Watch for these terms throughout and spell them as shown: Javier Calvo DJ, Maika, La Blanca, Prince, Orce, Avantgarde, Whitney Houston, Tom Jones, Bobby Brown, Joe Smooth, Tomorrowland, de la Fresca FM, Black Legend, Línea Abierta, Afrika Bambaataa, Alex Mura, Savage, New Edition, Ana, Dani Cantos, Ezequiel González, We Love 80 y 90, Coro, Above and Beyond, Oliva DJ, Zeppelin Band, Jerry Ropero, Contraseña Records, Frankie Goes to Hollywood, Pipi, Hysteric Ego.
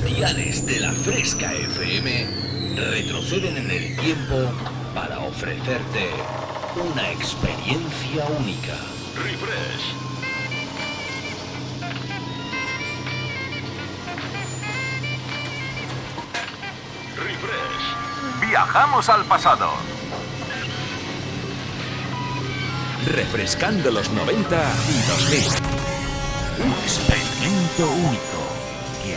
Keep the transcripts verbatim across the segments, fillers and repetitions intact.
los diales de la Fresca F M retroceden en el tiempo para ofrecerte una experiencia única. Refresh. Viajamos al pasado. Refrescando los noventa y dos mil. Un experimento único que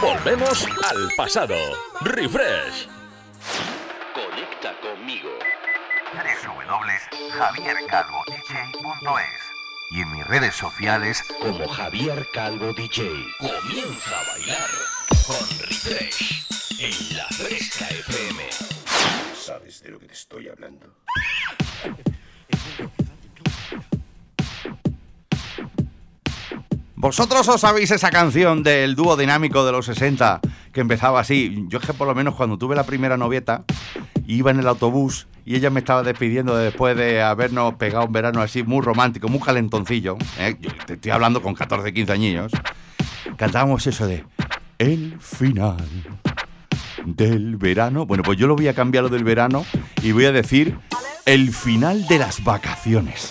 Volvemos al pasado. Refresh. Conecta conmigo. doble u doble u doble u punto javier calvo d j punto e s y en mis redes sociales como Javier Calvo D J. Comienza a bailar con Refresh en La Fresca F M. ¿Sabes de lo que te estoy hablando? ¿Vosotros os sabéis esa canción del dúo dinámico de los sesenta que empezaba así? Yo es que por lo menos cuando tuve la primera novieta iba en el autobús y ella me estaba despidiendo después de habernos pegado un verano así muy romántico, muy calentoncillo, ¿eh? Yo te estoy hablando con catorce, quince añillos. Cantábamos eso de el final del verano. Bueno, pues yo lo voy a cambiar, lo del verano, y voy a decir el final de las vacaciones.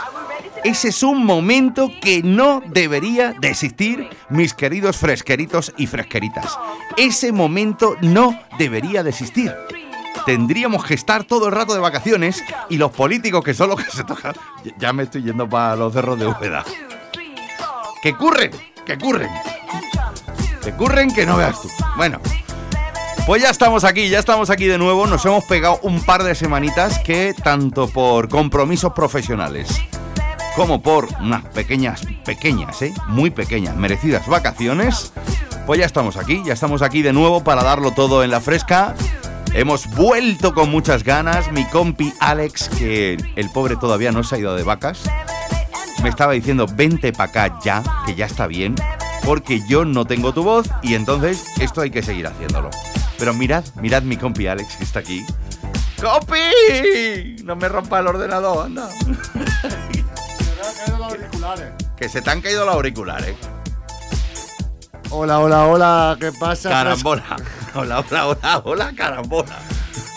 Ese es un momento que no debería de existir, mis queridos fresqueritos y fresqueritas. Ese momento no debería de existir. Tendríamos que estar todo el rato de vacaciones y los políticos, que son los que se tocan... Ya me estoy yendo para los cerros de Úbeda. ¡Que curren! ¡Que curren! ¡Que curren que no veas tú! Bueno, pues ya estamos aquí, ya estamos aquí de nuevo. Nos hemos pegado un par de semanitas que, tanto por compromisos profesionales como por unas pequeñas, pequeñas, ¿eh? Muy pequeñas, merecidas vacaciones, pues ya estamos aquí, ya estamos aquí de nuevo para darlo todo en La Fresca. Hemos vuelto con muchas ganas. Mi compi Alex, que el pobre todavía no se ha ido de vacas, me estaba diciendo, vente para acá ya, que ya está bien, porque yo no tengo tu voz y entonces esto hay que seguir haciéndolo. Pero mirad, mirad mi compi Alex, que está aquí. ¡Compi! No me rompa el ordenador, anda. Que se te han caído los auriculares. Hola, hola, hola, ¿qué pasa? Carambola. Hola, hola, hola, hola, carambola.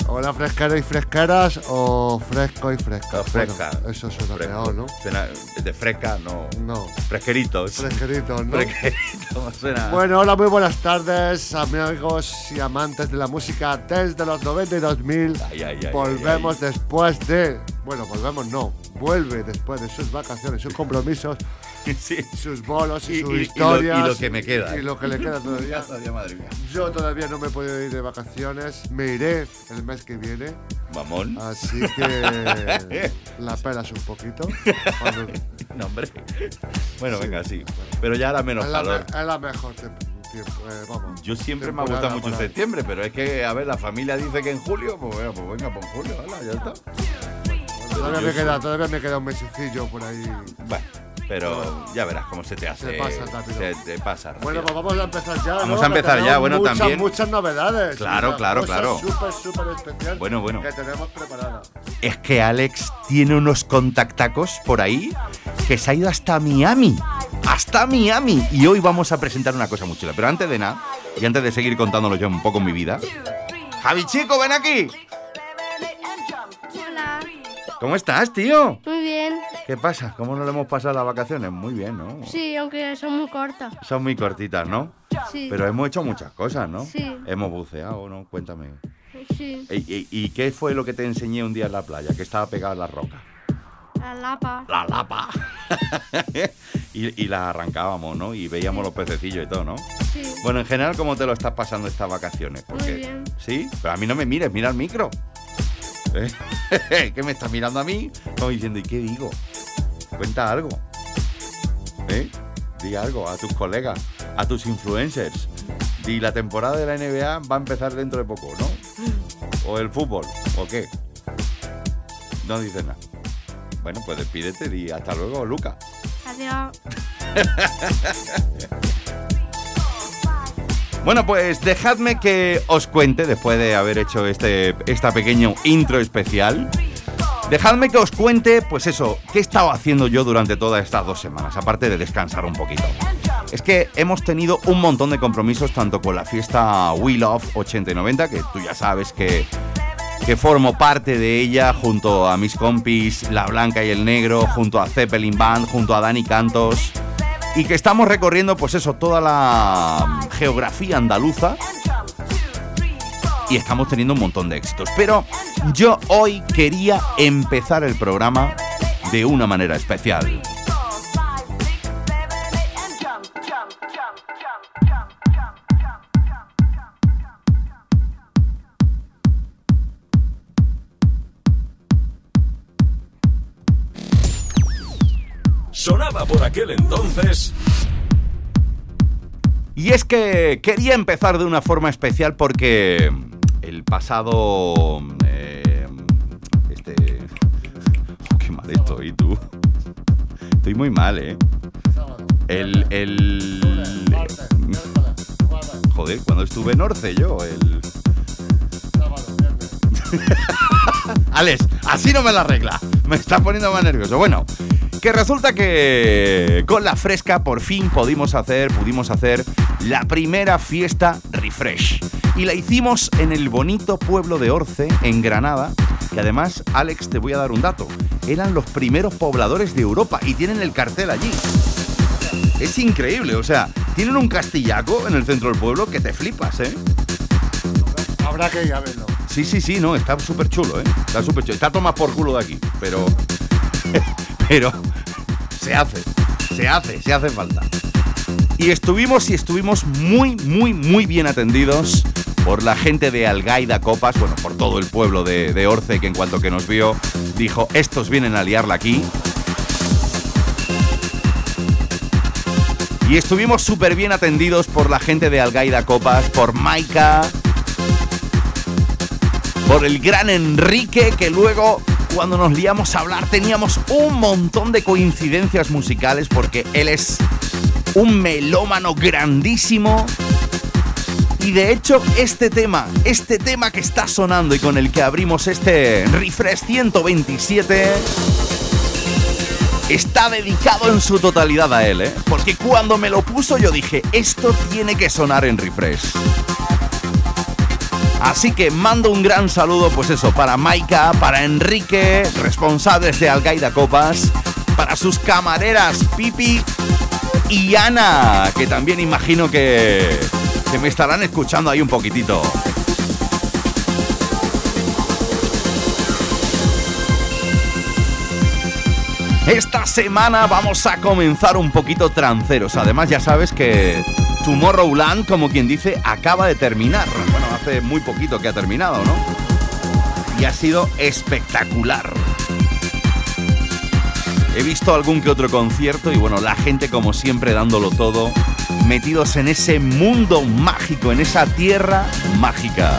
Hola, fresqueros y fresqueras, o fresco y fresca. O fresca. Bueno, eso suena peor, ¿no? Suena de fresca, no. No. Fresqueritos. Fresqueritos, ¿no? Fresqueritos, suena. Bueno, hola, muy buenas tardes, amigos y amantes de la música desde los noventa y dos mil. Ay, ay, ay, volvemos ay, ay. después de... Bueno, volvemos no. Vuelve después de sus vacaciones, sus compromisos, sí, sus bolos y, y sus y, historias. Y lo, y lo que me queda. Y lo que le queda todavía. todavía madre mía. Yo todavía no me he podido ir de vacaciones. Me iré el mes que viene. Mamón. Así que la pelas un poquito. Cuando... No, hombre. Bueno, sí, venga, sí. Pero ya hará menos es calor. La, es la mejor temporada. Eh, vamos, yo siempre me ha gustado mucho temporada. Septiembre, pero es que, a ver, la familia dice que en julio, pues, bueno, pues venga, pues en julio, hala, ya está. Todavía me, queda, todavía me queda un mesecillo por ahí. Bueno, pero ya verás cómo se te hace. Se pasa rápido. Se te pasa rápido. Bueno, pues vamos a empezar ya. Vamos ¿no? a empezar ya, bueno, muchas, también. Muchas novedades. Claro, claro, claro. Súper, súper especial. Bueno, bueno. Que tenemos preparada. Es que Alex tiene unos contactacos por ahí que se ha ido hasta Miami. Hasta Miami. Y hoy vamos a presentar una cosa muy chula. Pero antes de nada, y antes de seguir contándolo yo un poco mi vida. Javi, chico, ven aquí. ¿Cómo estás, tío? Muy bien. ¿Qué pasa? ¿Cómo nos lo hemos pasado las vacaciones? Muy bien, ¿no? Sí, aunque son muy cortas. Son muy cortitas, ¿no? Sí. Pero hemos hecho muchas cosas, ¿no? Sí. Hemos buceado, ¿no? Cuéntame. Sí. ¿Y, y, y qué fue lo que te enseñé un día en la playa? Que estaba pegada a las rocas. La lapa. La lapa. y, y las arrancábamos, ¿no? Y veíamos los pececillos y todo, ¿no? Sí. Bueno, en general, ¿cómo te lo estás pasando estas vacaciones? Porque, muy bien. ¿Sí? Pero a mí no me mires, mira el micro. ¿Qué me estás mirando a mí? Como diciendo, ¿y qué digo? Cuenta algo. ¿Eh? di algo a tus colegas, a tus influencers. Di la temporada de la N B A va a empezar dentro de poco, ¿no? O el fútbol, ¿o qué? No dices nada. Bueno, pues despídete y hasta luego, Luca. Adiós. Bueno, pues dejadme que os cuente, después de haber hecho este esta pequeño intro especial, dejadme que os cuente, pues eso, qué he estado haciendo yo durante todas estas dos semanas, aparte de descansar un poquito. Es que hemos tenido un montón de compromisos, tanto con la fiesta We Love ochenta y noventa, que tú ya sabes que, que formo parte de ella, junto a mis compis La Blanca y el Negro, junto a Zeppelin Band, junto a Dani Cantos, y que estamos recorriendo, pues eso, toda la geografía andaluza, y estamos teniendo un montón de éxitos. Pero yo hoy quería empezar el programa de una manera especial. Sonaba por aquel entonces. Y es que quería empezar de una forma especial porque el pasado... Eh, este... Oh, qué mal estoy, tú. Estoy muy mal, ¿eh? El... el... Joder, cuando estuve en Orce yo, el... Alex, así no me la arregla. Me está poniendo más nervioso. Bueno... Que resulta que con La Fresca por fin pudimos hacer, pudimos hacer la primera fiesta refresh. Y la hicimos en el bonito pueblo de Orce, en Granada. Y además, Alex, te voy a dar un dato. Eran los primeros pobladores de Europa y tienen el cartel allí. Es increíble, o sea, tienen un castillaco en el centro del pueblo que te flipas, ¿eh? Habrá que ir a verlo. Sí, sí, sí, no, está súper chulo, ¿eh? Está súper chulo. Está tomado por culo de aquí, pero... Pero se hace, se hace, se hace falta. Y estuvimos y estuvimos muy, muy, muy bien atendidos por la gente de Algaida Copas, bueno, por todo el pueblo de, de Orce, que en cuanto que nos vio, dijo, estos vienen a liarla aquí. Y estuvimos súper bien atendidos por la gente de Algaida Copas, por Maika, por el gran Enrique, que luego... Cuando nos liamos a hablar teníamos un montón de coincidencias musicales porque él es un melómano grandísimo y de hecho este tema, este tema que está sonando y con el que abrimos este Refresh ciento veintisiete está dedicado en su totalidad a él, ¿eh? Porque cuando me lo puso yo dije, esto tiene que sonar en Refresh. Así que mando un gran saludo, pues eso, para Maika, para Enrique, responsables de Algaida Copas, para sus camareras Pipi y Ana, que también imagino que, que me estarán escuchando ahí un poquitito. Esta semana vamos a comenzar un poquito tranceros. Además, ya sabes que Tomorrowland, como quien dice, acaba de terminar. Bueno, hace muy poquito que ha terminado, ¿no? Y ha sido espectacular. He visto algún que otro concierto y, bueno, la gente, como siempre, dándolo todo, metidos en ese mundo mágico, en esa tierra mágica.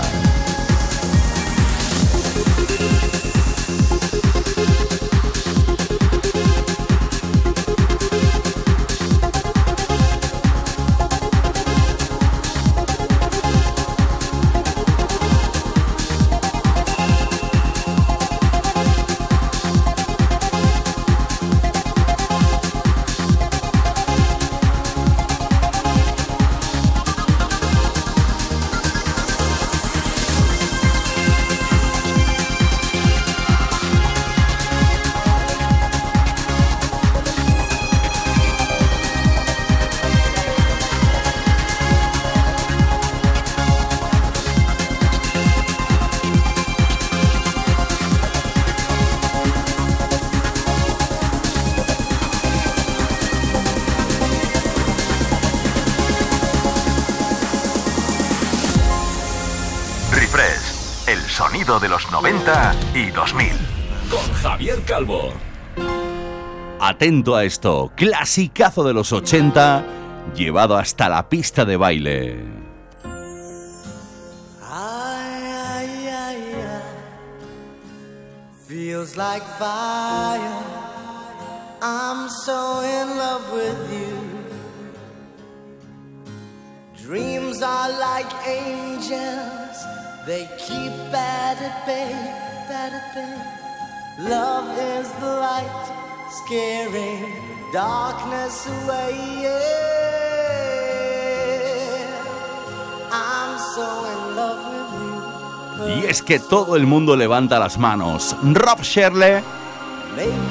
De los noventa y dos mil con Javier Calvo. Atento a esto, clasicazo de los ochenta, llevado hasta la pista de baile. Ay, ay, ay, ay. Feels like fire. I'm so in love with you. Dreams are like angels. They keep at bay, at bay. Love is the light. Scaring darkness away, yeah. I'm so in love with you. Y es que todo el mundo levanta las manos. Rob Shirley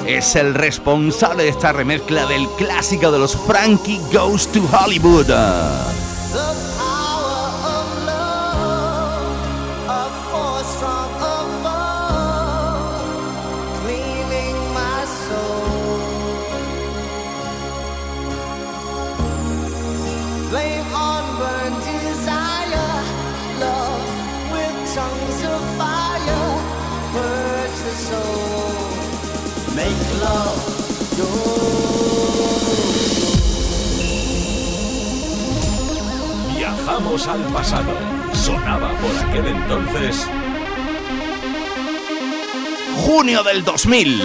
es el responsable de esta remezcla del clásico de los Frankie Goes to Hollywood. Viajamos al pasado. Sonaba por aquel entonces junio del dos mil.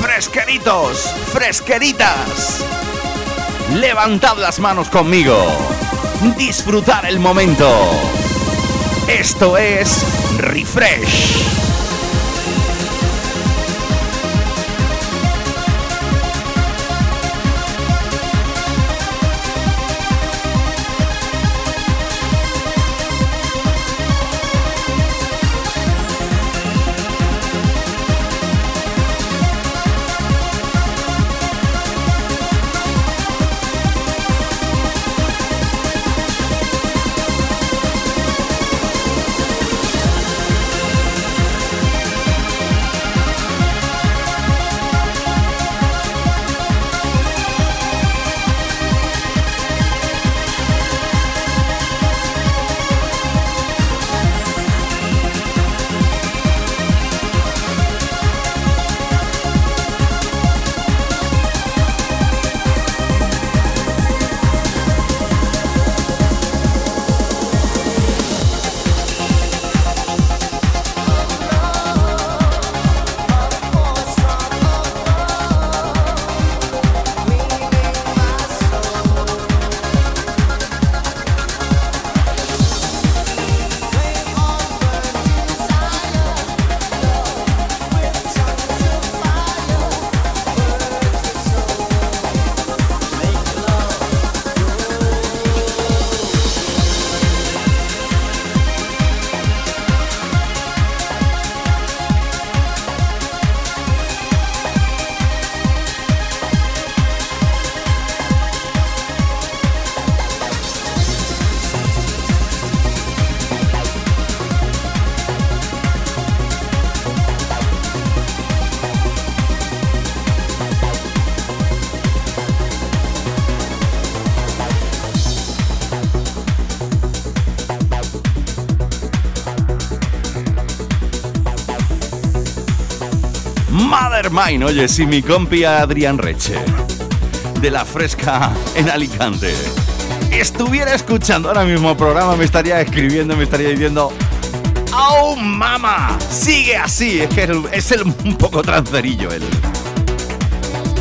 Fresqueritos, fresqueritas, levantad las manos conmigo. Disfrutar el momento. Esto es Refresh. Mine, oye, si mi compi Adrián Reche de La Fresca en Alicante estuviera escuchando ahora mismo el programa, me estaría escribiendo, me estaría diciendo: ¡oh, mamá! ¡Sigue así! Es que es el, un poco trancerillo él.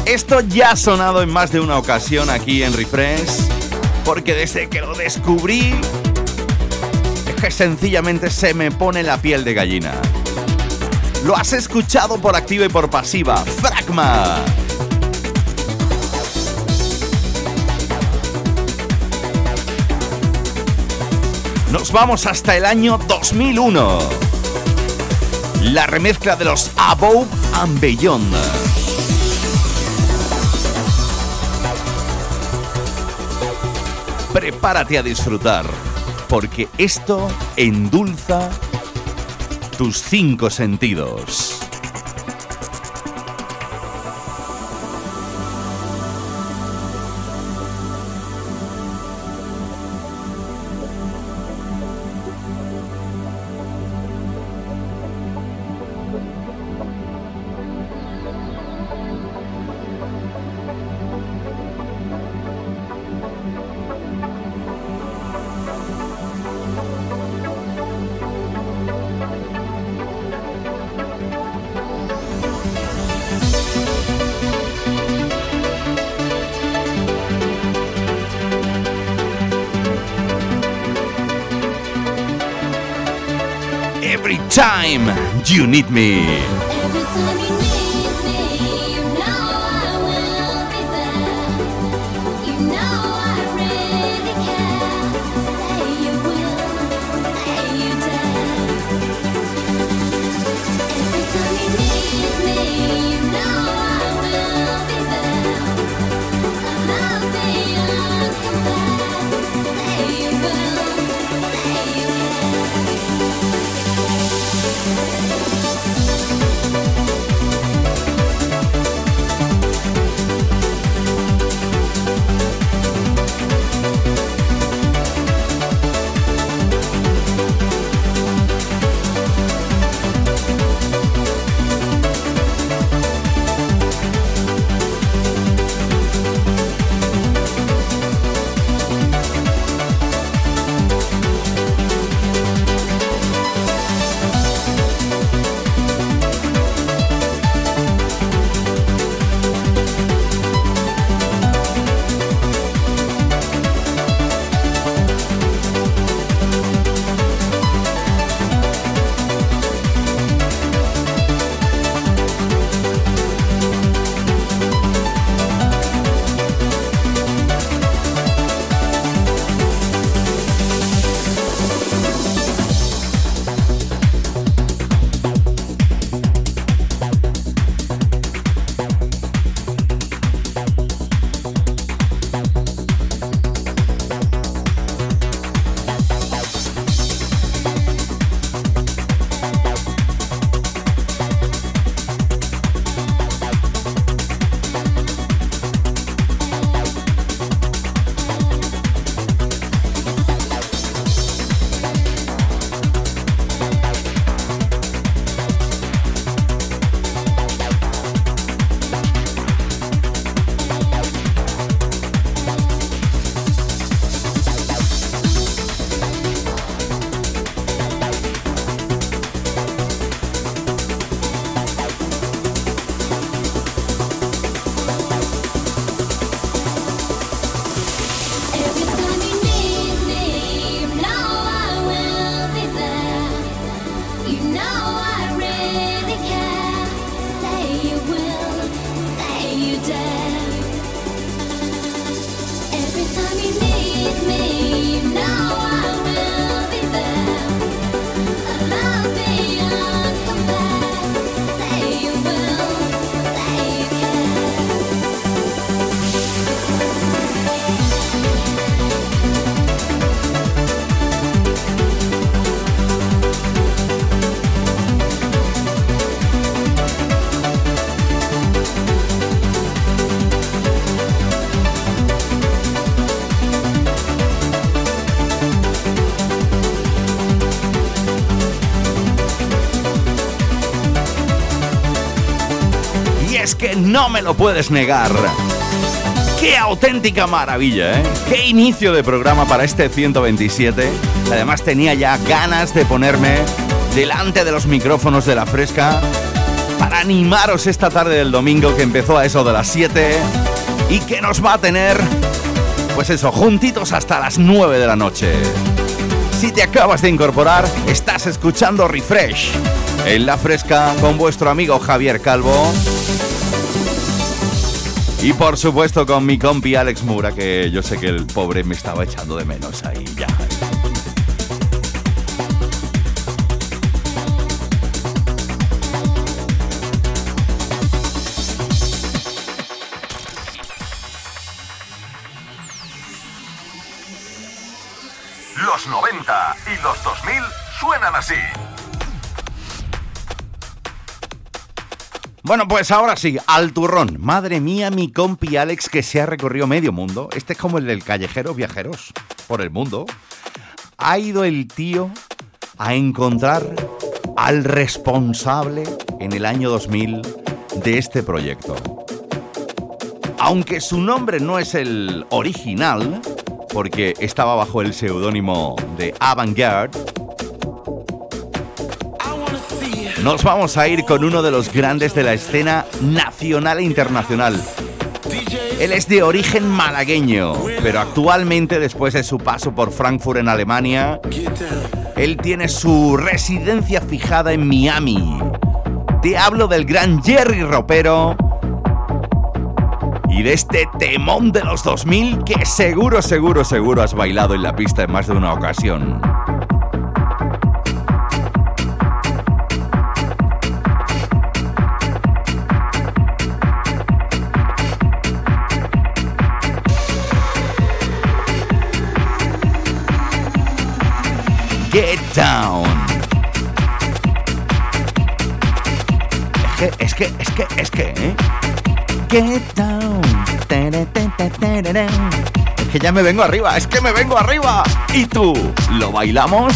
Esto ya ha sonado en más de una ocasión aquí en Refresh, porque desde que lo descubrí es que sencillamente se me pone la piel de gallina. Lo has escuchado por activa y por pasiva. Fragma. Nos vamos hasta el año dos mil uno. La remezcla de los Above and Beyond. Prepárate a disfrutar, porque esto endulza tus cinco sentidos. time you need me. No me lo puedes negar. ¡Qué auténtica maravilla, eh! ¡Qué inicio de programa para este ciento veintisiete! Además tenía ya ganas de ponerme delante de los micrófonos de La Fresca para animaros esta tarde del domingo que empezó a eso de las siete y que nos va a tener, pues eso, juntitos hasta las nueve de la noche. Si te acabas de incorporar, estás escuchando Refresh en La Fresca con vuestro amigo Javier Calvo. Y por supuesto con mi compi Alex Mura, que yo sé que el pobre me estaba echando de menos ahí ya. Los noventa y los dos mil suenan así. Bueno, pues ahora sí, al turrón. Madre mía, mi compi Alex, que se ha recorrido medio mundo. Este es como el del Callejeros Viajeros por el mundo. Ha ido el tío a encontrar al responsable en el año dos mil de este proyecto. Aunque su nombre no es el original, porque estaba bajo el seudónimo de Avantgarde, nos vamos a ir con uno de los grandes de la escena nacional e internacional. Él es de origen malagueño, pero actualmente, después de su paso por Frankfurt en Alemania, Él tiene su residencia fijada en Miami. Te hablo del gran Jerry Ropero y de este temón de los dos mil que seguro, seguro, seguro has bailado en la pista en más de una ocasión. Get down. Es que, es que, es que, ¿eh? Get down. Es que ya me vengo arriba, es que me vengo arriba. ¿Y tú? ¿Lo bailamos?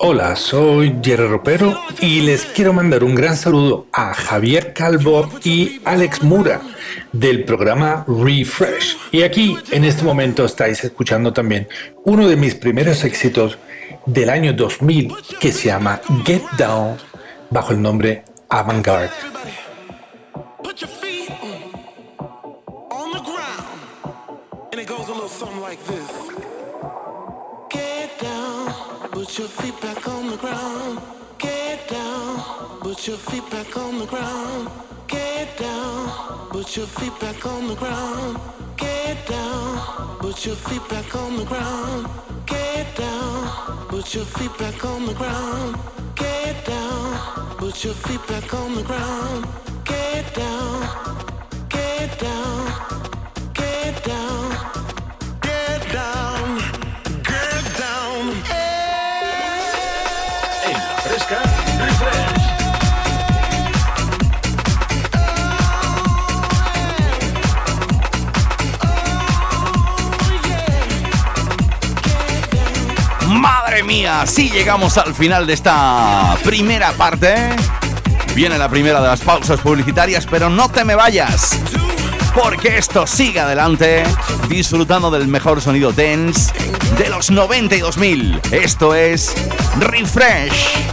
Hola, soy Jerry Ropero y les quiero mandar un gran saludo a Javier Calvo y Alex Mura del programa Refresh. Y aquí, en este momento, estáis escuchando también uno de mis primeros éxitos del año dos mil que se llama Get Down, bajo el nombre Avantgarde. Put your feet back on the ground, get down, put your feet back on the ground, get down, put your feet back on the ground, get down, put your feet back on the ground, get down, put your feet back on the ground, get down, put your feet back on the ground, get down, get down, get down, get down, get down. Madre mía, si llegamos al final de esta primera parte. Viene la primera de las pausas publicitarias, pero no te me vayas, porque esto sigue adelante, disfrutando del mejor sonido dance de los noventa y dos mil. Esto es Refresh.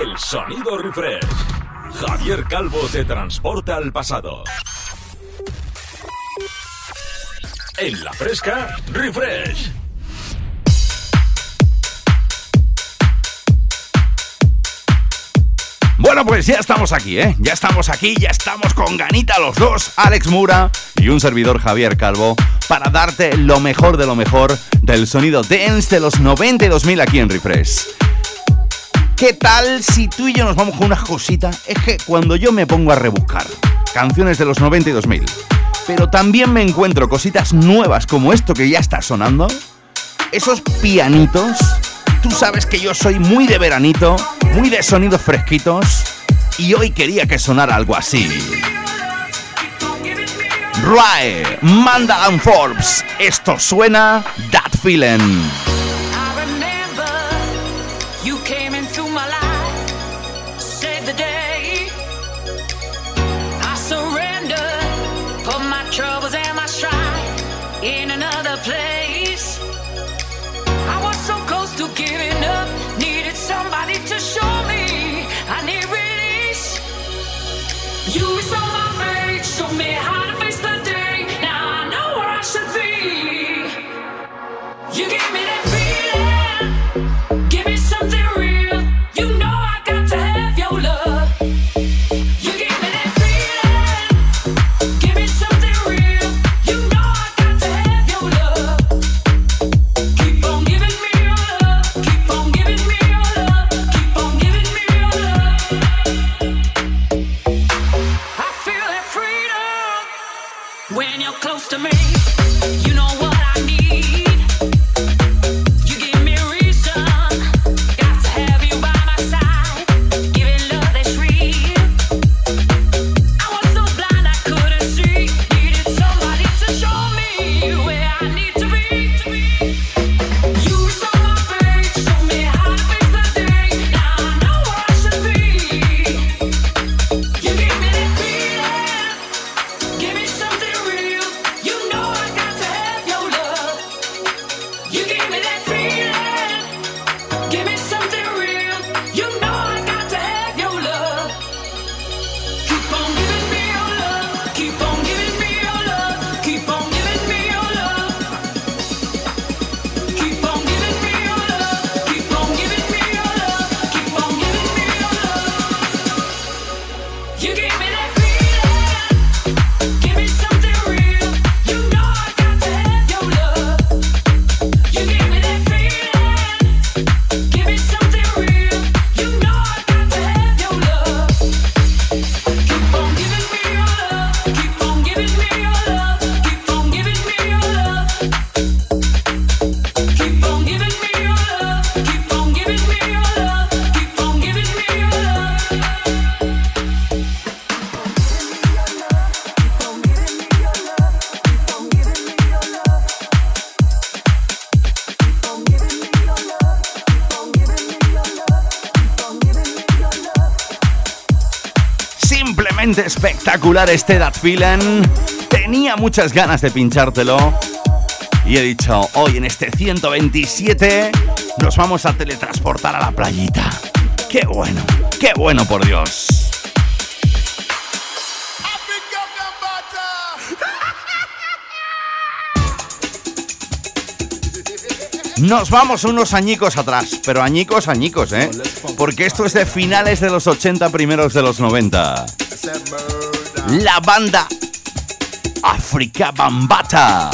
El sonido Refresh. Javier Calvo te transporta al pasado. En La Fresca, Refresh. Bueno, pues ya estamos aquí, ¿eh? Ya estamos aquí, ya estamos con ganita los dos, Alex Mura y un servidor, Javier Calvo, para darte lo mejor de lo mejor del sonido dance de los noventa y dos mil aquí en Refresh. ¿Qué tal si tú y yo nos vamos con unas cositas? Es que cuando yo me pongo a rebuscar canciones de los noventa y dos mil, pero también me encuentro cositas nuevas como esto que ya está sonando, esos pianitos. Tú sabes que yo soy muy de veranito, muy de sonidos fresquitos, y hoy quería que sonara algo así. Rae, Mandal and Forbes, esto suena That Feeling. Espectacular este That Feeling. Tenía muchas ganas de pinchártelo y he dicho, hoy en este ciento veintisiete nos vamos a teletransportar a la playita. Qué bueno, qué bueno, por Dios. Nos vamos unos añicos atrás, pero añicos, añicos, ¿eh? Porque esto es de finales de los ochenta, primeros de los noventa. La banda Afrika Bambaataa.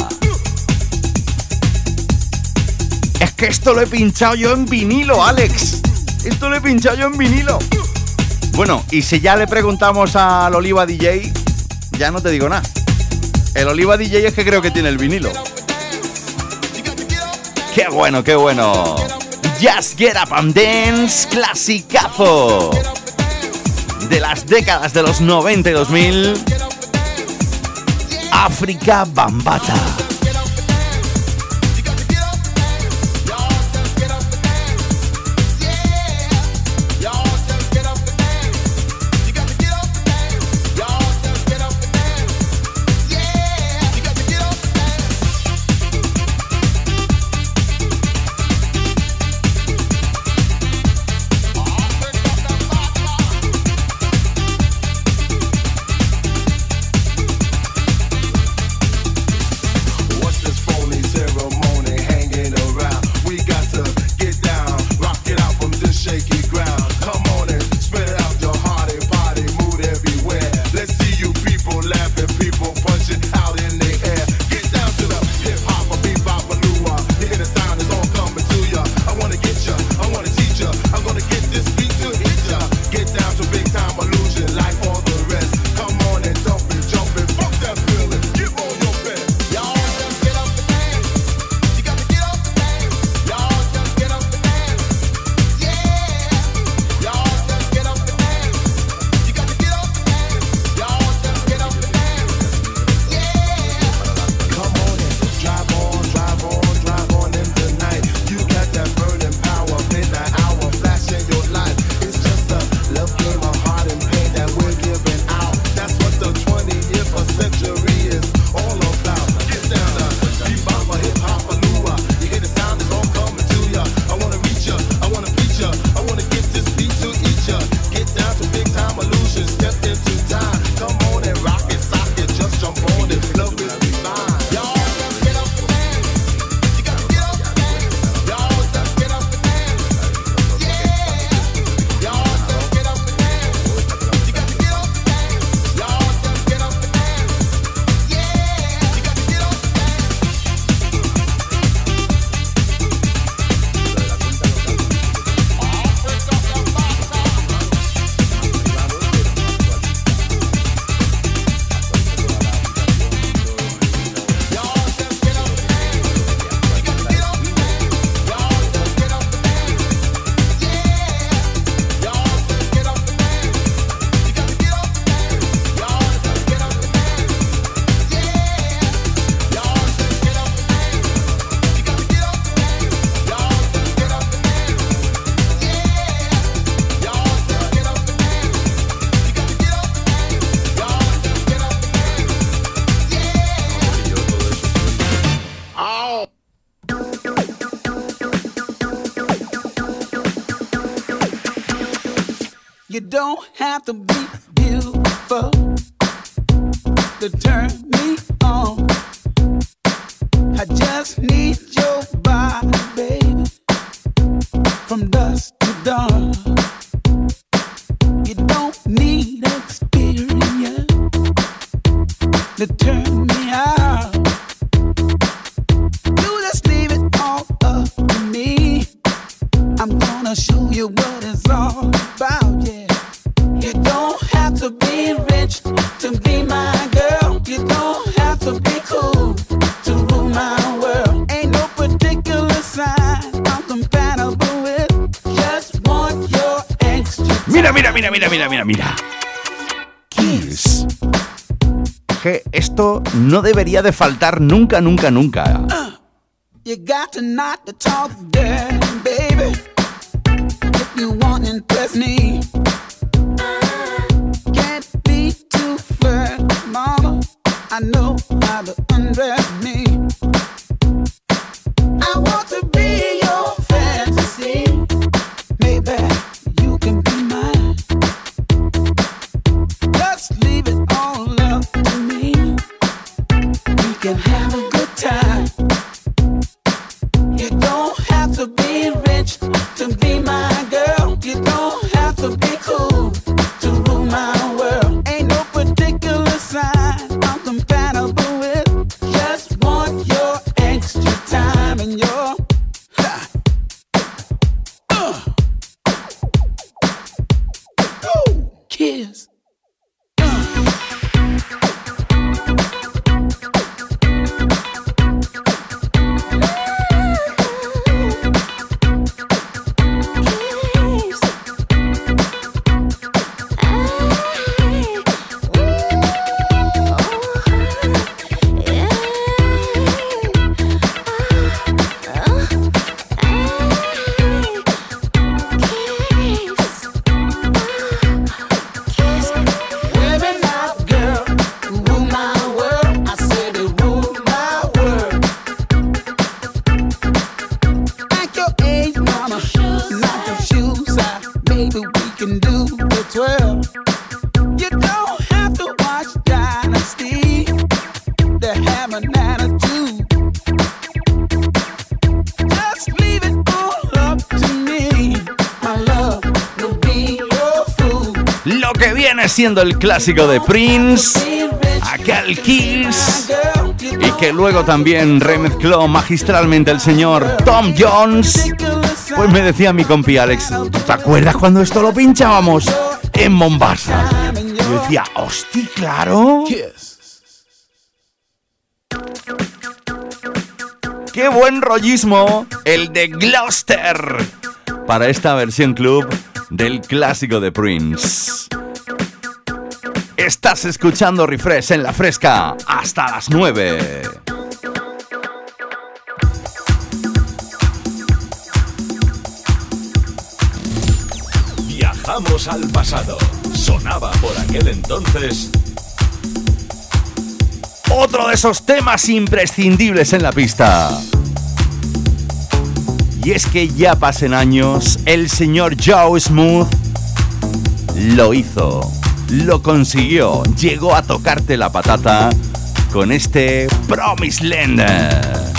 Es que esto lo he pinchado yo en vinilo, Alex. Esto lo he pinchado yo en vinilo. Bueno, y si ya le preguntamos al Oliva D J, ya no te digo nada. El Oliva D J es que creo que tiene el vinilo. Qué bueno, qué bueno. Just Get Up and Dance, clasicazo de las décadas de los noventa y dos mil. Afrika Bambaataa. You don't have to be beautiful to turn me on. I just need your body, baby, from dusk to dawn. You don't need experience to turn me out. You just leave it all up to me. I'm gonna show you what it's all about, yeah. You don't have to be rich to be my girl. You don't have to be cool to rule my world. Ain't no particular sign I'm compatible with. Just want your extra. Mira, mira, mira, mira, mira, mira, mira. Kiss. Que esto no debería de faltar nunca, nunca, nunca. Uh, you got to not to talk dirty, baby. If you want to impress me. Can't be too flirty, mama. I know how to undress me. I want to be your fantasy. Maybe you can be mine. Just leave it all up to me. We can have a good time. You don't have to be rich to be my girl. You don't have to be cool to rule my world. Ain't no particular sign I'm compatible with. Just want your extra time and your ha. Uh. Ooh. Kiss. Siendo el clásico de Prince, aquel Kiss, y que luego también remezcló magistralmente el señor Tom Jones. Pues me decía mi compi Alex, ¿te acuerdas cuando esto lo pinchábamos en Mombasa? Yo decía, hosti, claro. Qué buen rollismo el de Gloucester para esta versión club del clásico de Prince. Estás escuchando Refresh en La Fresca hasta las nueve. Viajamos al pasado. Sonaba por aquel entonces otro de esos temas imprescindibles en la pista. Y es que ya pasen años, el señor Joe Smooth lo hizo. Lo consiguió, llegó a tocarte la patata con este Promised Land.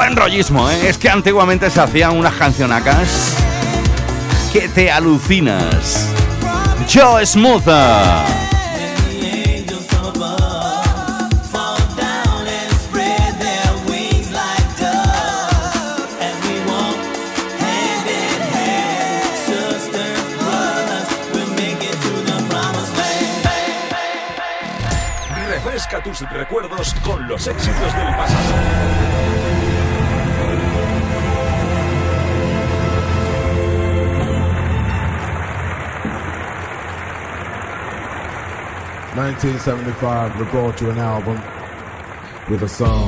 buen rollismo, ¿eh? Es que antiguamente se hacían unas cancionacas que te alucinas. Joe Smooth. Tus recuerdos con los éxitos del pasado. nineteen seventy-five, we brought you an album with a song.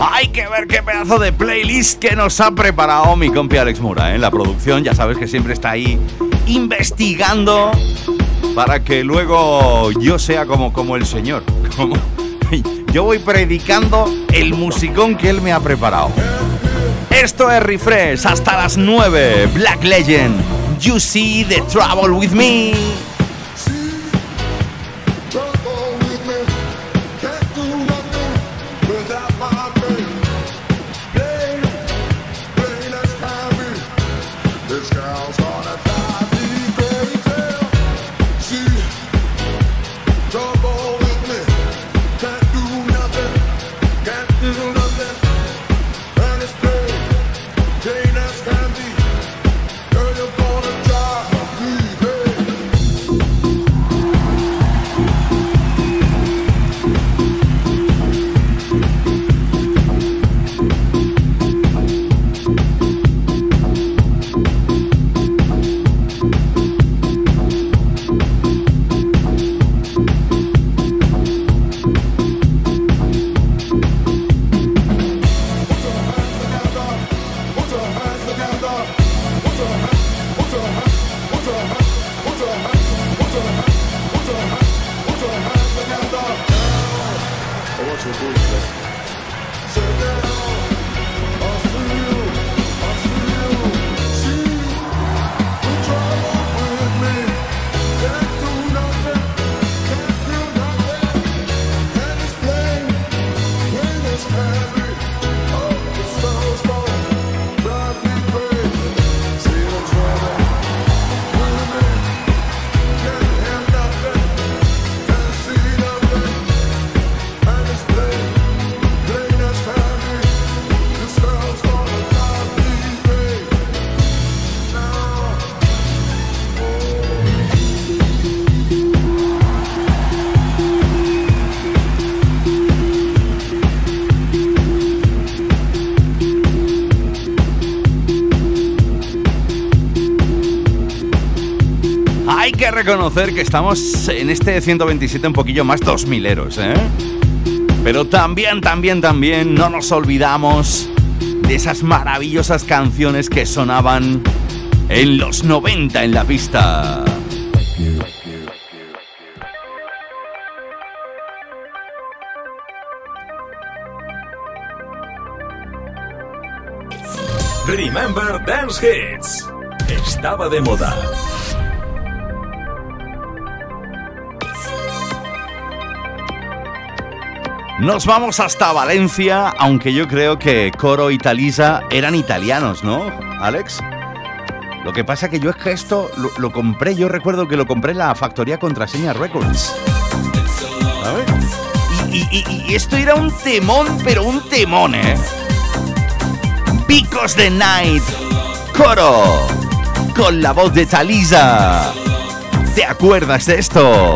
Hay que ver qué pedazo de playlist que nos ha preparado mi compi Alex Mura, ¿eh? En la producción, ya sabes que siempre está ahí investigando para que luego yo sea como, como el señor. Como, yo voy predicando el musicón que él me ha preparado. Esto es Refresh, hasta las nueve. Black Legend, You See the Trouble With Me. Reconocer que estamos en este ciento veintisiete un poquillo más dos mileros, ¿eh? Pero también, también, también no nos olvidamos de esas maravillosas canciones que sonaban en los noventa en la pista. Remember Dance Hits. Estaba de moda. Nos vamos hasta Valencia, aunque yo creo que Coro y Talisa eran italianos, ¿no, Alex? Lo que pasa que yo es que esto lo, lo compré, yo recuerdo que lo compré en la factoría Contraseña Records. Y, y, y, y esto era un temón, pero un temón, ¿eh? Picos de Night, Coro, con la voz de Talisa. ¿Te acuerdas de esto?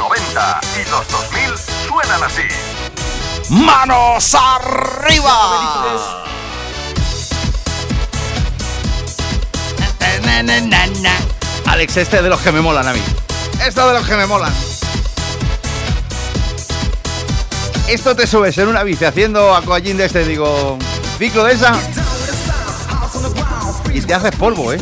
noventa y los dos mil suenan así. ¡Manos arriba! Na, na, na, na. Alex, este es de los que me molan a mí. Esto de los que me molan. Esto te subes en una bici haciendo a coallín de este, digo, ciclo de esa, y te haces polvo, ¿eh?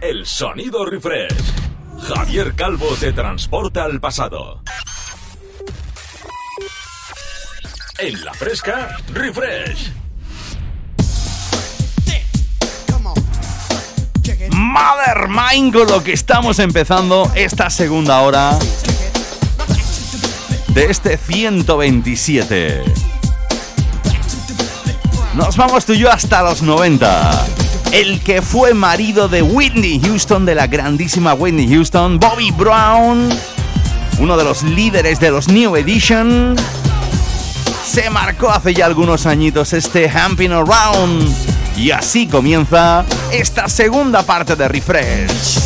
El sonido refresh. Javier Calvo te transporta al pasado. En La Fresca, refresh. Mother Mind, con lo que estamos empezando esta segunda hora de este ciento veintisiete. Nos vamos tú y yo hasta los noventa. El que fue marido de Whitney Houston, de la grandísima Whitney Houston, Bobby Brown, uno de los líderes de los New Edition, se marcó hace ya algunos añitos este Humping Around. Y así comienza esta segunda parte de Refresh.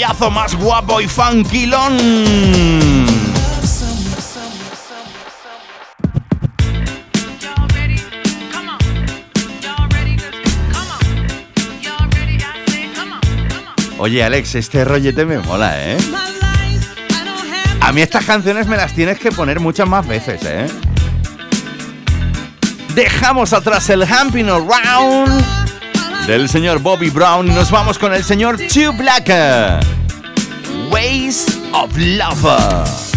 payaso más guapo y funkilón. Oye, Alex, este rollete me mola, ¿eh? A mí estas canciones me las tienes que poner muchas más veces, ¿eh? Dejamos atrás el Humping Around del señor Bobby Brown y nos vamos con el señor Two Black, Ways of Love.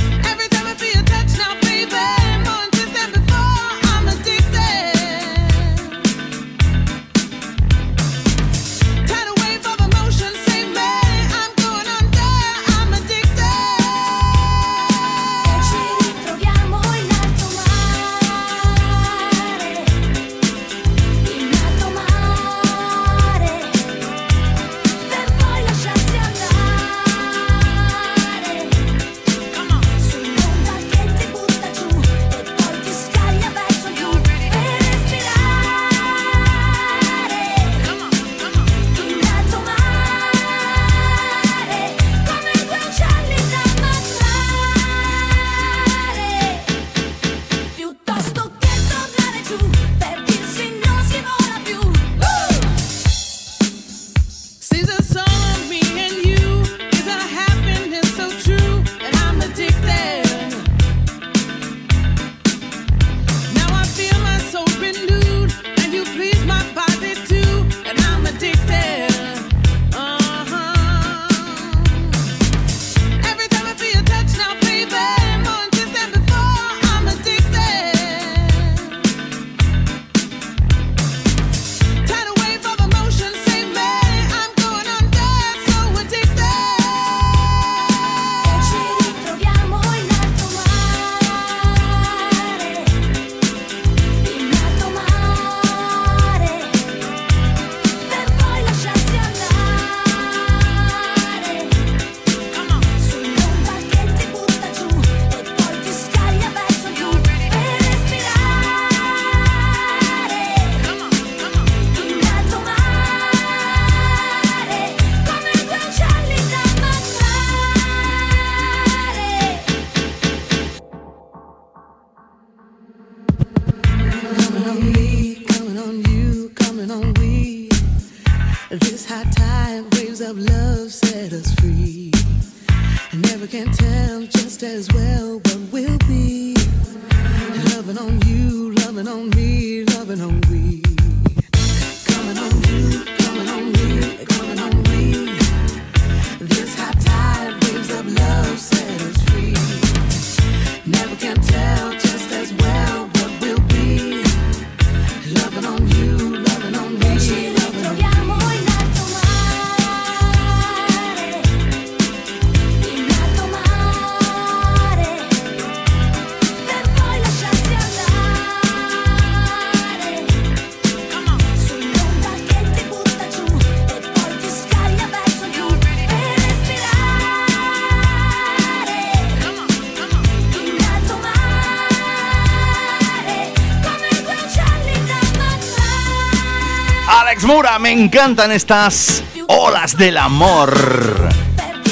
Me encantan estas olas del amor.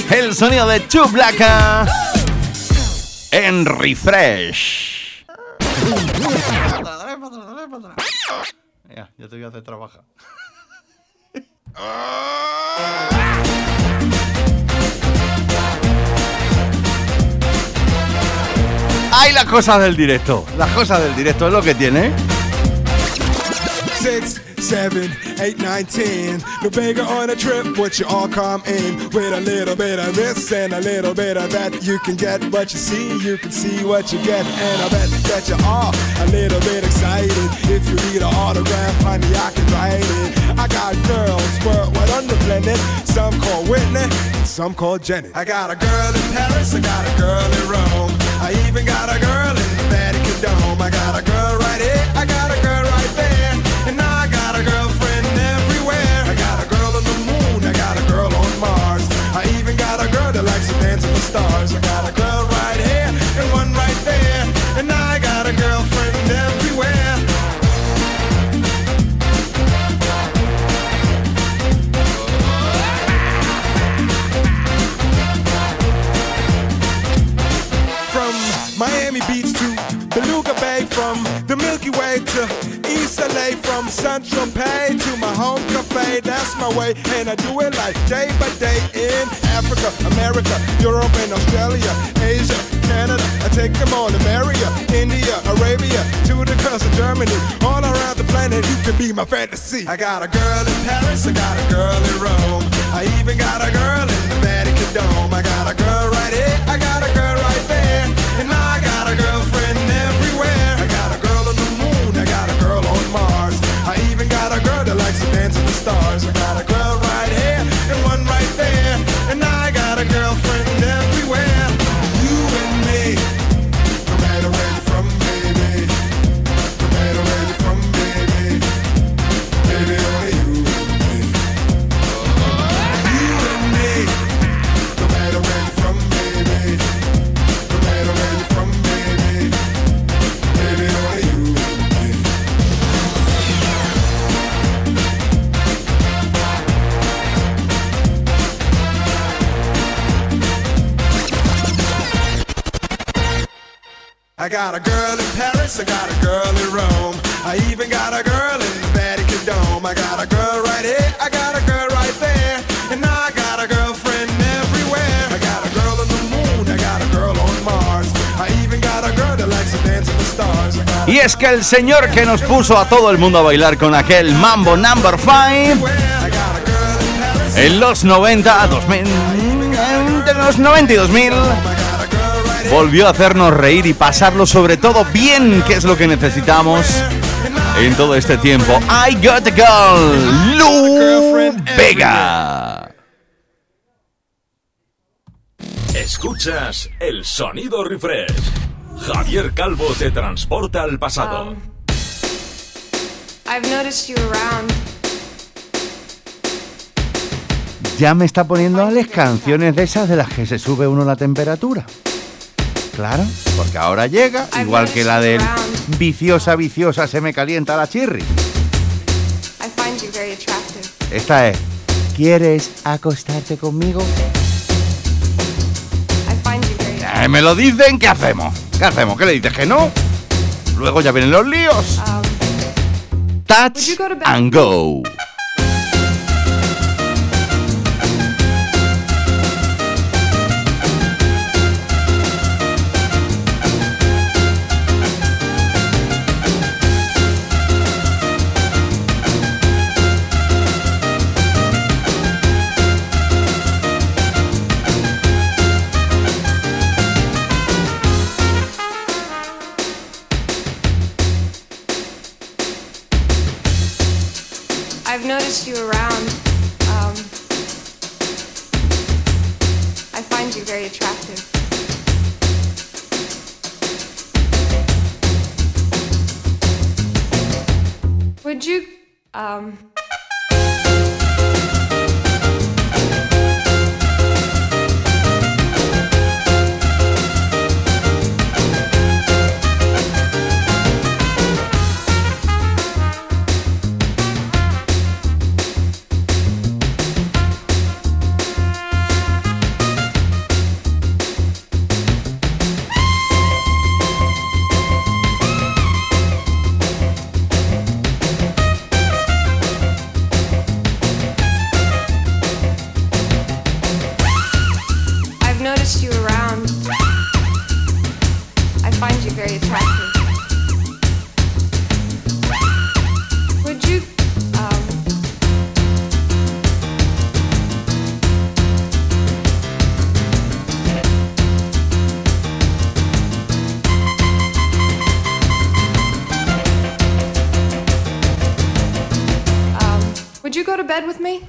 El sonido de Two Black en Refresh. Ya, ya te voy a hacer trabajar. Hay las cosas del directo. Las cosas del directo es lo que tiene. six, seven, eight, nine, ten. No bigger on a trip, but you all come in with a little bit of this and a little bit of that. You can get what you see, you can see what you get, and I bet that you are a little bit excited. If you need an autograph, honey, I can write it. I got girls worldwide on the planet. Some call Whitney, some call Jenny. I got a girl in Paris, I got a girl in Rome. I even got a girl in the Vatican Dome. I got a girl right here, I got a girl right there. And I got a girlfriend everywhere. I got a girl on the moon, I got a girl on Mars. I even got a girl that likes to dance with the stars. I got a girl right here and one right there. And I got a girlfriend everywhere. Miami Beach to Beluga Bay, from the Milky Way to East L A, from Saint-Tropez to my home cafe. That's my way, and I do it like day by day. In Africa, America, Europe and Australia, Asia, Canada, I take them all. America, India, Arabia, to the coast of Germany, all around the planet. You can be my fantasy. I got a girl in Paris, I got a girl in Rome, I even got a girl in the Vatican Dome. I got a girl right here, I got a girl right there, and now I got a girlfriend everywhere. I got a girl on the moon, I got a girl on Mars, I even got a girl that likes to dance with the stars. I got a girl right here, and one right there, and now I got a girlfriend everywhere. You and me, no matter where you're from, baby, no matter where you're from, baby, baby, only you and me. You and me, no matter where you're from, baby, no matter where you're from, baby, baby, only you and me. I got a girl in Paris, I got a girl in Rome, I even got a girl in the Vatican Dome. I got a girl right here, I got a girl right there, and now I got a girlfriend everywhere. I got a girl on the moon, I got a girl on Mars, I even got a girl that likes to dance with the stars. Y es que el señor que nos puso a todo el mundo a bailar con aquel Mambo Number cinco en los noventa, dos mil, entre los noventa y dos mil, volvió a hacernos reír y pasarlo sobre todo bien, que es lo que necesitamos en todo este tiempo. I Got a Girl, Lu Vega. Escuchas el sonido refresh. Javier Calvo te transporta al pasado. Um, I've noticed you around. Ya me está poniendo Alex canciones de esas de las que se sube uno la temperatura. Claro, porque ahora llega, igual que la del viciosa, viciosa, se me calienta la chirri. Esta es, ¿quieres acostarte conmigo? Eh, me lo dicen, ¿qué hacemos? ¿Qué hacemos? ¿Qué le dices que no? Luego ya vienen los líos. Um, Touch and Go. You around, um, I find you very attractive. Would you, um... with me?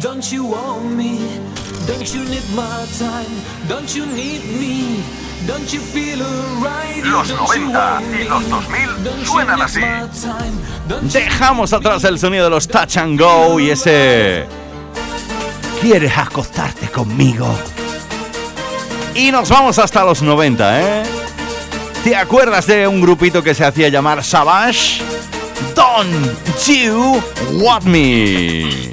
Don't you want me? Don't you need my time? Don't you need me? Don't you feel alright? Los noventa y los dos mil suenan así. Dejamos atrás el sonido de los touch and go y ese ¿quieres acostarte conmigo? Y nos vamos hasta los noventa, ¿eh? ¿Te acuerdas de un grupito que se hacía llamar Savage? Don't you want me?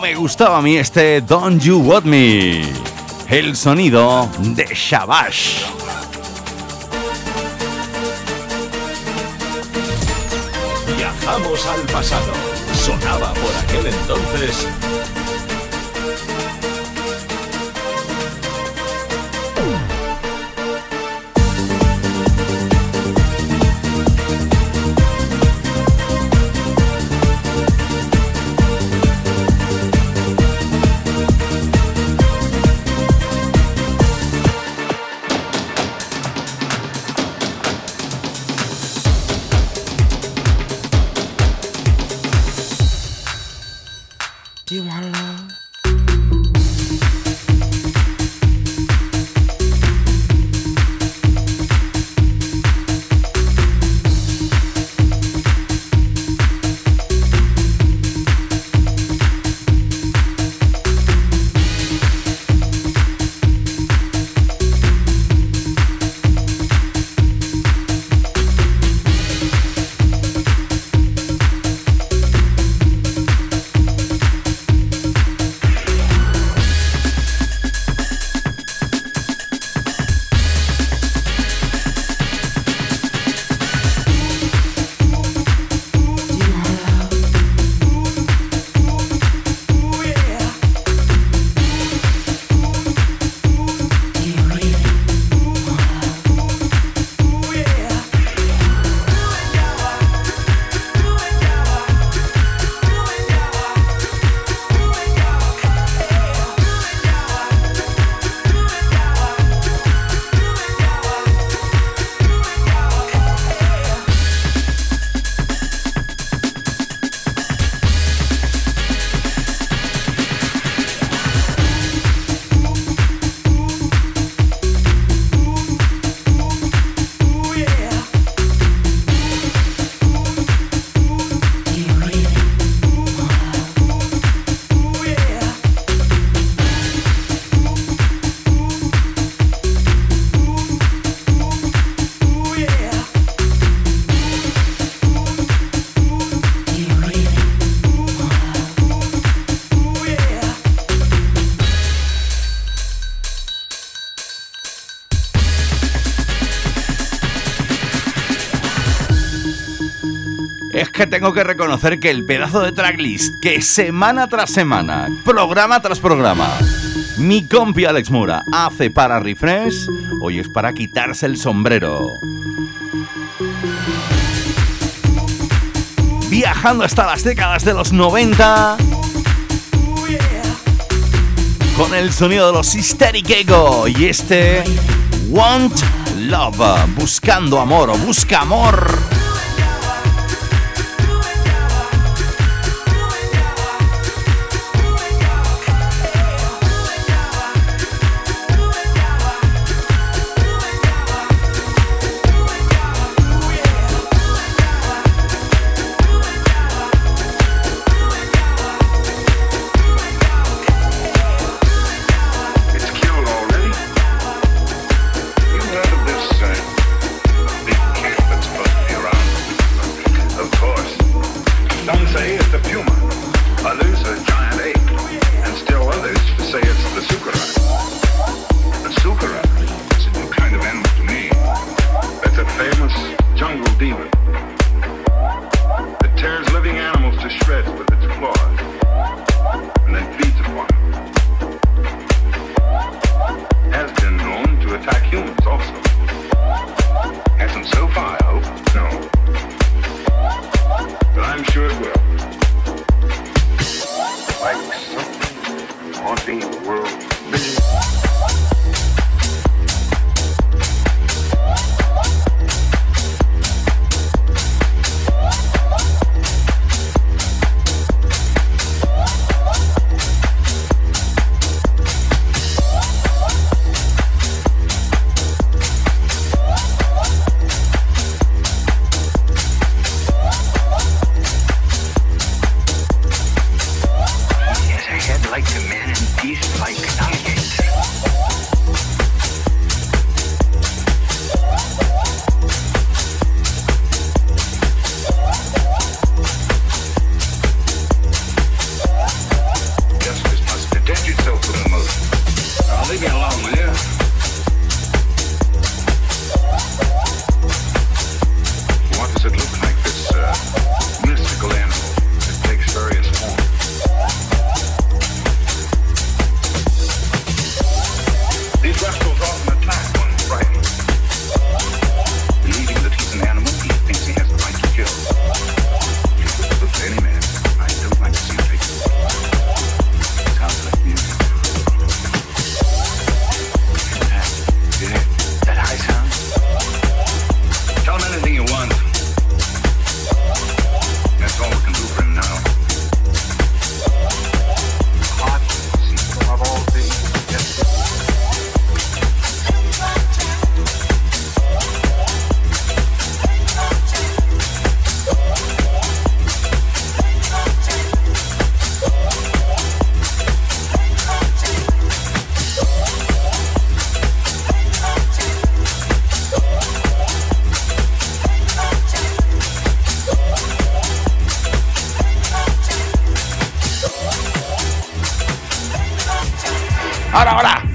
Me gustaba a mí este Don't You Want Me, el sonido de Shabash. Viajamos al pasado, sonaba por aquel entonces es que tengo que reconocer que el pedazo de tracklist que semana tras semana, programa tras programa, mi compi Alex Mura hace para Refresh, hoy es para quitarse el sombrero. Viajando hasta las décadas de los noventa, con el sonido de los Hysteric Ego y este Want Love, buscando amor o busca amor.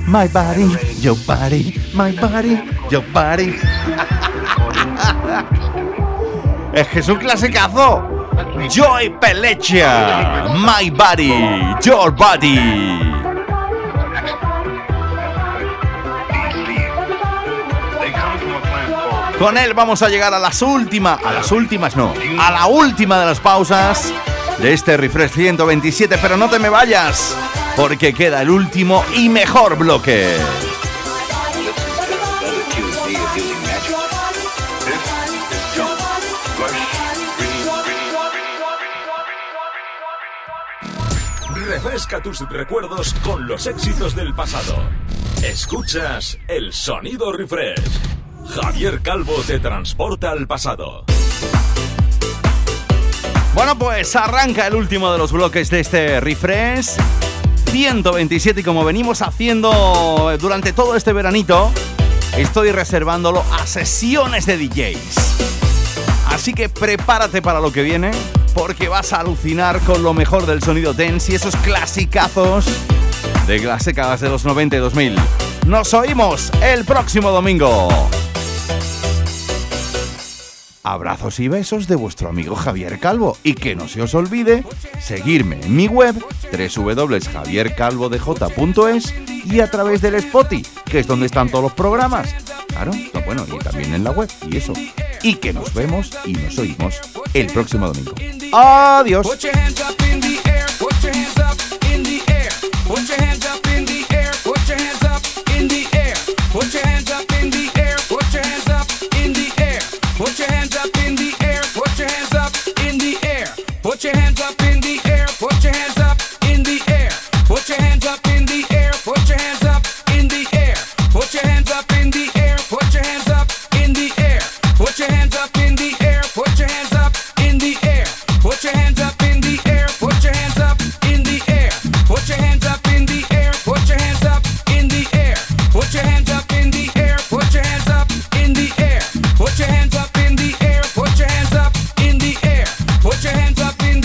My body, your body, my body, your body. Es que es un clasicazo. Joy Pellecha, My Body, Your Body. Con él vamos a llegar a las últimas, a las últimas no, a la última de las pausas de este Refresh ciento veintisiete, pero no te me vayas, porque queda el último y mejor bloque. Refresca tus recuerdos con los éxitos del pasado. Escuchas el sonido Refresh. Javier Calvo te transporta al pasado. Bueno, pues arranca el último de los bloques de este Refresh ciento veintisiete, y como venimos haciendo durante todo este veranito, estoy reservándolo a sesiones de D Js. Así que prepárate para lo que viene, porque vas a alucinar con lo mejor del sonido dance y esos clasicazos de las décadas de los noventa y dos mil. Nos oímos el próximo domingo. Abrazos y besos de vuestro amigo Javier Calvo, y que no se os olvide seguirme en mi web doble u doble u doble u punto javier calvo d j punto es y a través del Spotify, que es donde están todos los programas. Claro, no, bueno, y también en la web y eso. Y que nos vemos y nos oímos el próximo domingo. ¡Adiós! Put your hands up in the air, put your hands up in the air, put your hands up in the air, put your hands up in the air, put your hands up in the air, put your hands up in the air, put your hands up in the air, put your hands up in the air, put your hands up in the air, put your hands up in the air, put your hands up in the air, put your hands up in the air, put your hands up in the air, put your hands up in the air, put your hands up in the air, put your hands up in the air, put your hands up in the air.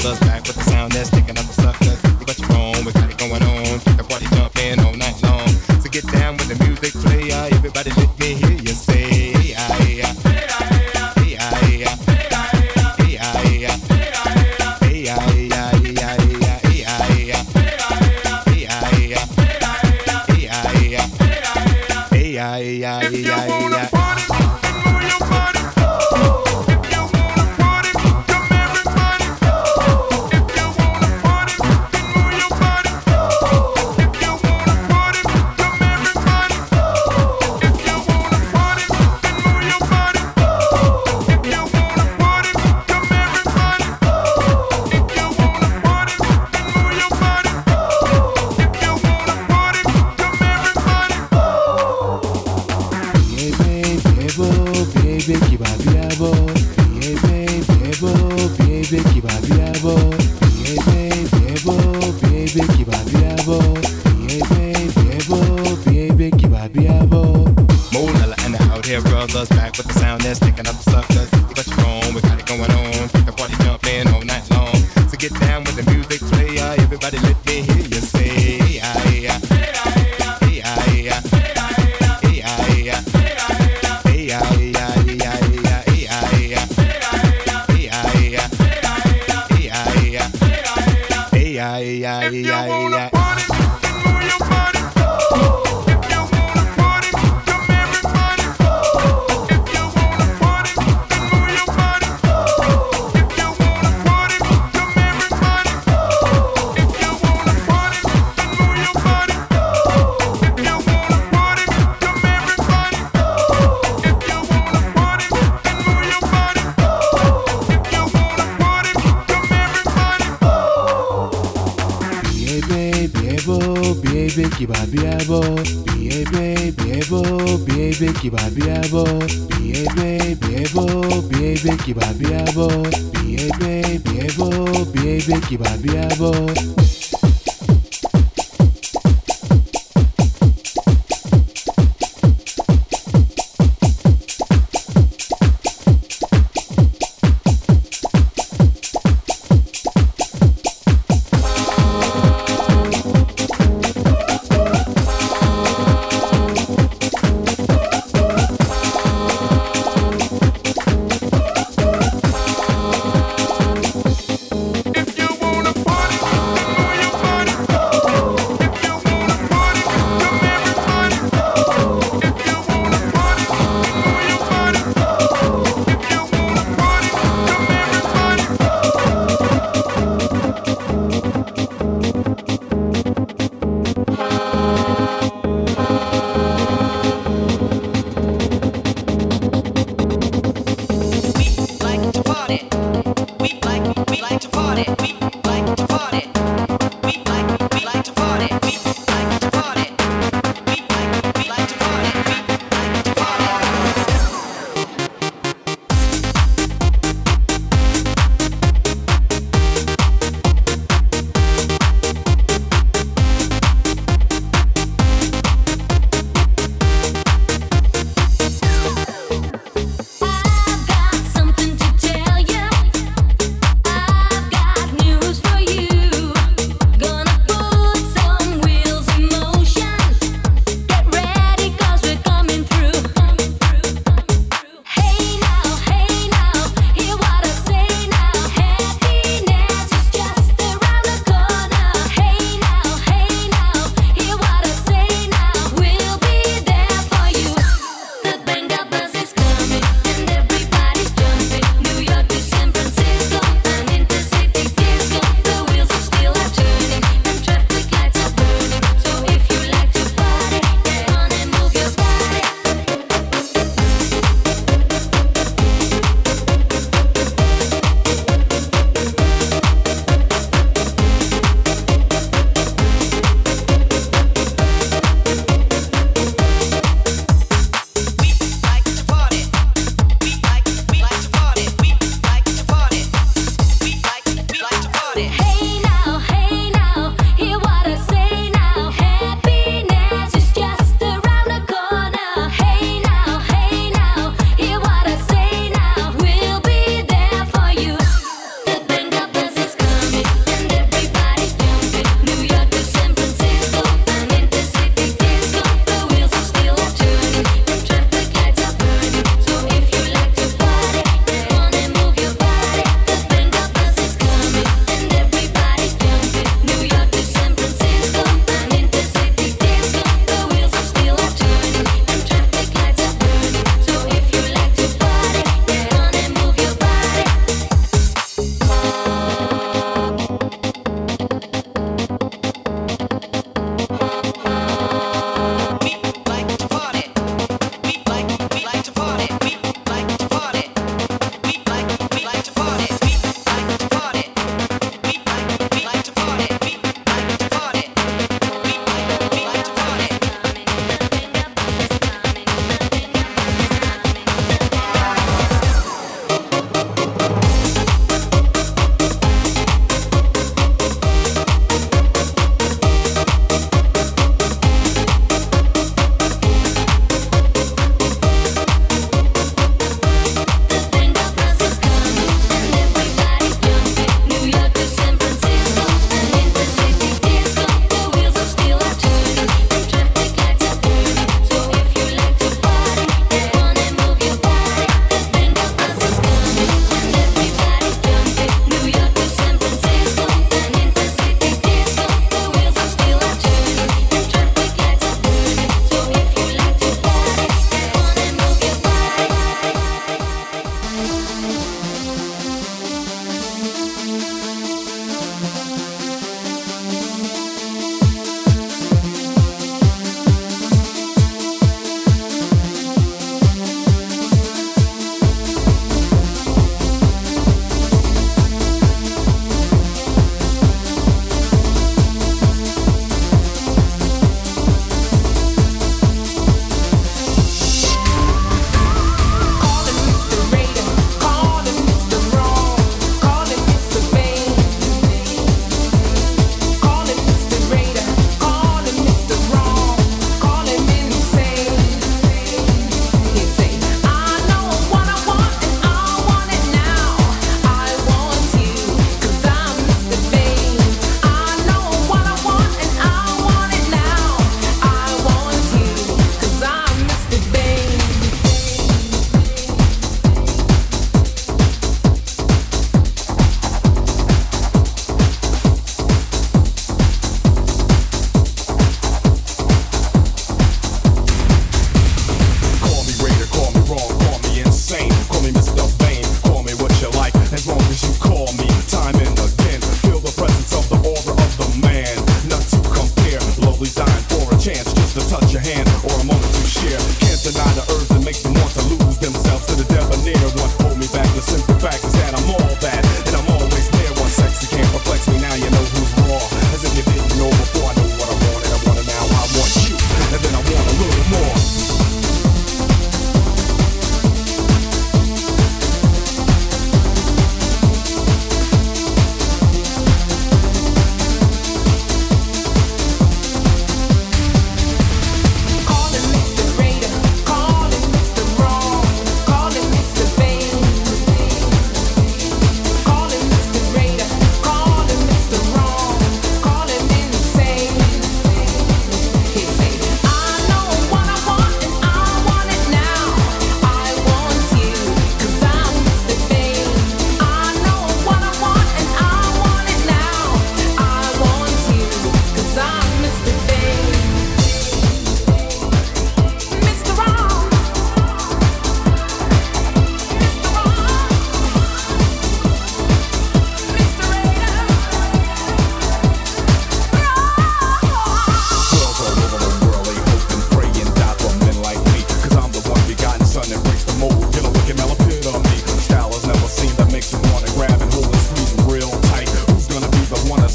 suckers. Back with the sound that's sticking up the suckers. You got your own, we got it going on. Keep the party jumping all night long. So get down with the music play. Everybody let me hear you say, hey, hey, hey, hey, hey. I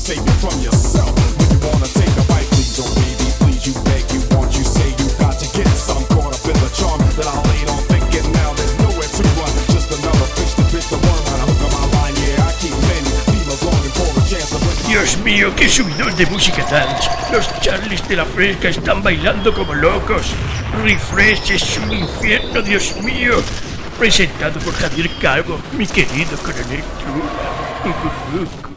save you from yourself. When you wanna take a bite, please don't baby, please you beg, you want, you say, you got to get some. Caught up in the charm that I laid on thinking, now there's nowhere to run. Just another fish to pitch the worm when I look at my line, yeah, I keep many females longing for a chance to win. Dios mío, qué subidón de música dance. Los Charlies de la Fresca están bailando como locos. Refresh es un infierno, Dios mío. Presentado por Javier Calvo, mi querido coronel Trula.